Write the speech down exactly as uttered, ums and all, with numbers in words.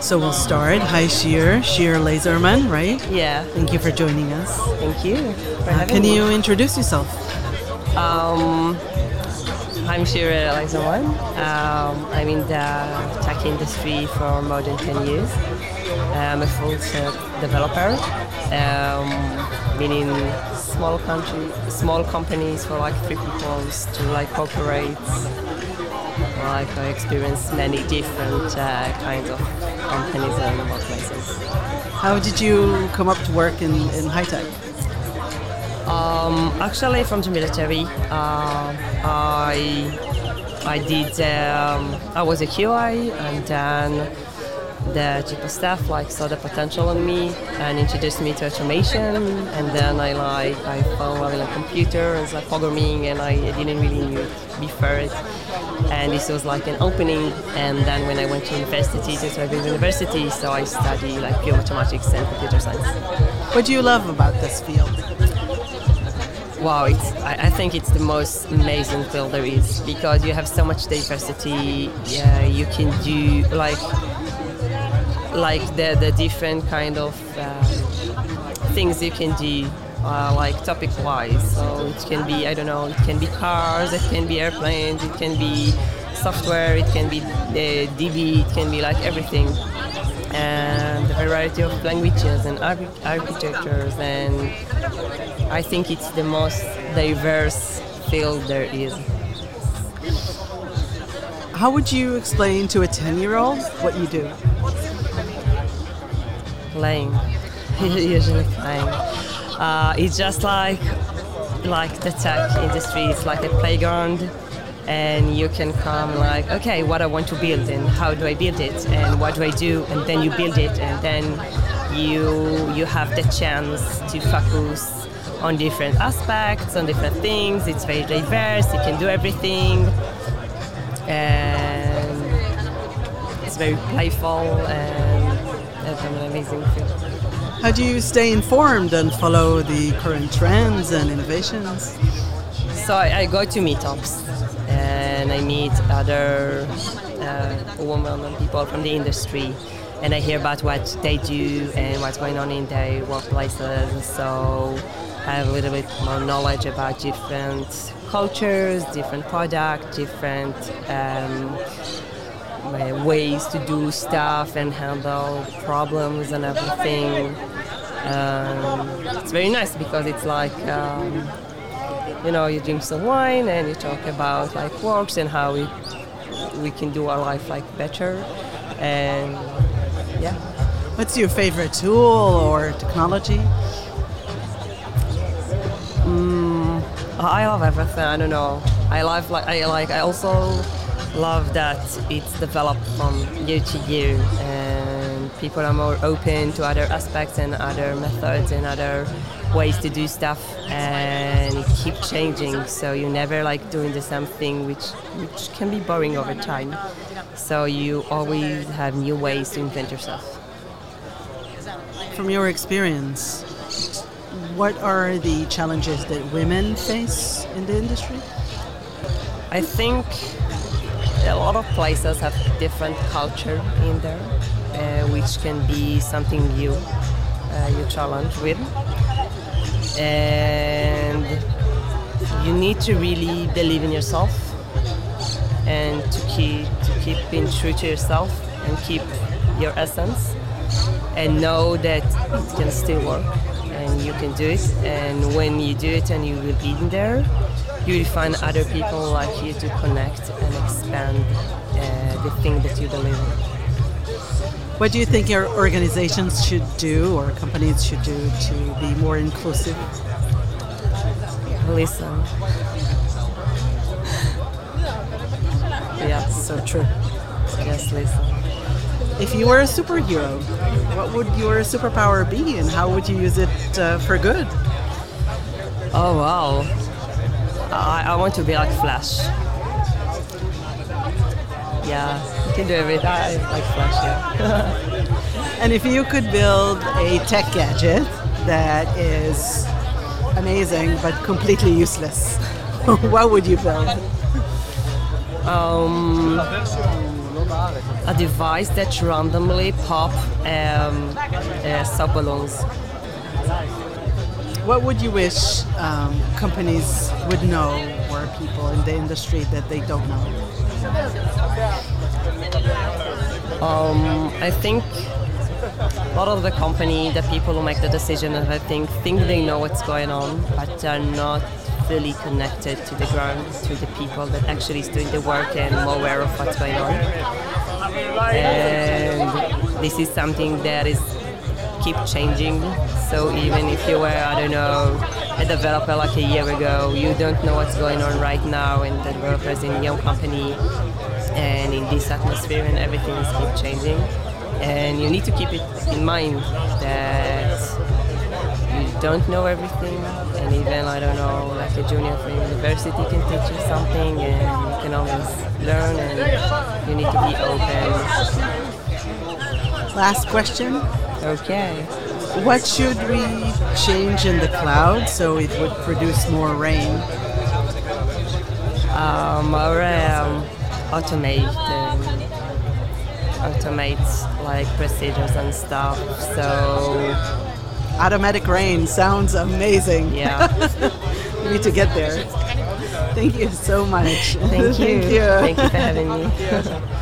So we'll start. Hi, Shir. Shir Laserman, right? Yeah. Thank you for joining us. Thank you for uh, having can me. Can you introduce yourself? Um, I'm Shir Laserman. Um, I'm in the tech industry for more than ten years. I'm a full-stack developer, um, meaning small country, small companies for like three people to like cooperate. Like I experienced many different uh, kinds of companies and workplaces. How did you come up to work in, in high tech? Um, actually, from the military, uh, I I did um, I was a Q I, and then the chief of staff like saw the potential in me and introduced me to automation, and then I like I found like a computer and like programming, and I didn't really knew it before it, and this was like an opening. And then when I went to university, to I've been university, so I study like pure mathematics and computer science. What do you love about this field? Wow, it's, I, I think it's the most amazing field there is, because you have so much diversity. Yeah, you can do like like the, the different kind of uh, things you can do, uh, like topic-wise. So it can be, I don't know, it can be cars, it can be airplanes, it can be software, it can be uh, D B, it can be like everything. And the variety of languages and arch- architectures, and I think it's the most diverse field there is. How would you explain to a ten-year-old what you do? Playing, usually playing. Uh, it's just like like the tech industry. It's like a playground, and you can come like, okay, what I want to build, and how do I build it, and what do I do, and then you build it, and then you you have the chance to focus on different aspects, on different things. It's very diverse. You can do everything, and it's very playful. And an amazing field. How do you stay informed and follow the current trends and innovations? So I, I go to meetups, and I meet other uh, women and people from the industry, and I hear about what they do and what's going on in their workplaces. So I have a little bit more knowledge about different cultures, different products, different um, ways to do stuff and handle problems and everything. Um, it's very nice, because it's like, um, you know, you drink some wine and you talk about like works and how we we can do our life like better. And yeah. What's your favorite tool or technology? Mm, I love everything. I don't know. I love like I like I also. love that it's developed from year to year, and people are more open to other aspects and other methods and other ways to do stuff, and it keeps changing, so you never like doing the same thing, which which can be boring over time. So you always have new ways to invent yourself. From your experience, what are the challenges that women face in the industry? I think a lot of places have different culture in there, uh, which can be something new, uh, you challenge with. And you need to really believe in yourself, and to keep, to keep being true to yourself and keep your essence, and know that it can still work and you can do it. And when you do it and you will be in there, you will find other people like you to connect and expand uh, the thing that you believe in. What do you think your organizations should do, or companies should do, to be more inclusive? Listen. Yeah, so true. Yes, listen. If you were a superhero, what would your superpower be, and how would you use it uh, for good? Oh, wow. I, I want to be like Flash. Yeah, you can do everything. I like Flash, yeah. And if you could build a tech gadget that is amazing but completely useless, what would you build? Um, a device that randomly pop um, uh, soap balloons. What would you wish um, companies would know, or people in the industry that they don't know? Um, I think a lot of the company, the people who make the decision, I think, think they know what's going on, but they're not really connected to the ground, to the people that actually is doing the work and more aware of what's going on. And this is something that is keep changing. So even if you were, I don't know, a developer like a year ago, you don't know what's going on right now, and the developers in your company and in this atmosphere, and everything is keep changing. And you need to keep it in mind that you don't know everything, and even, I don't know, like a junior from university can teach you something, and you can always learn, and you need to be open. Last question. Okay. What should we change in the cloud so it would produce more rain? Um, or um, automate. Um, automates like procedures and stuff, so automatic rain sounds amazing. Yeah. We need to get there. Thank you so much. Thank you. Thank you. Thank you for having me.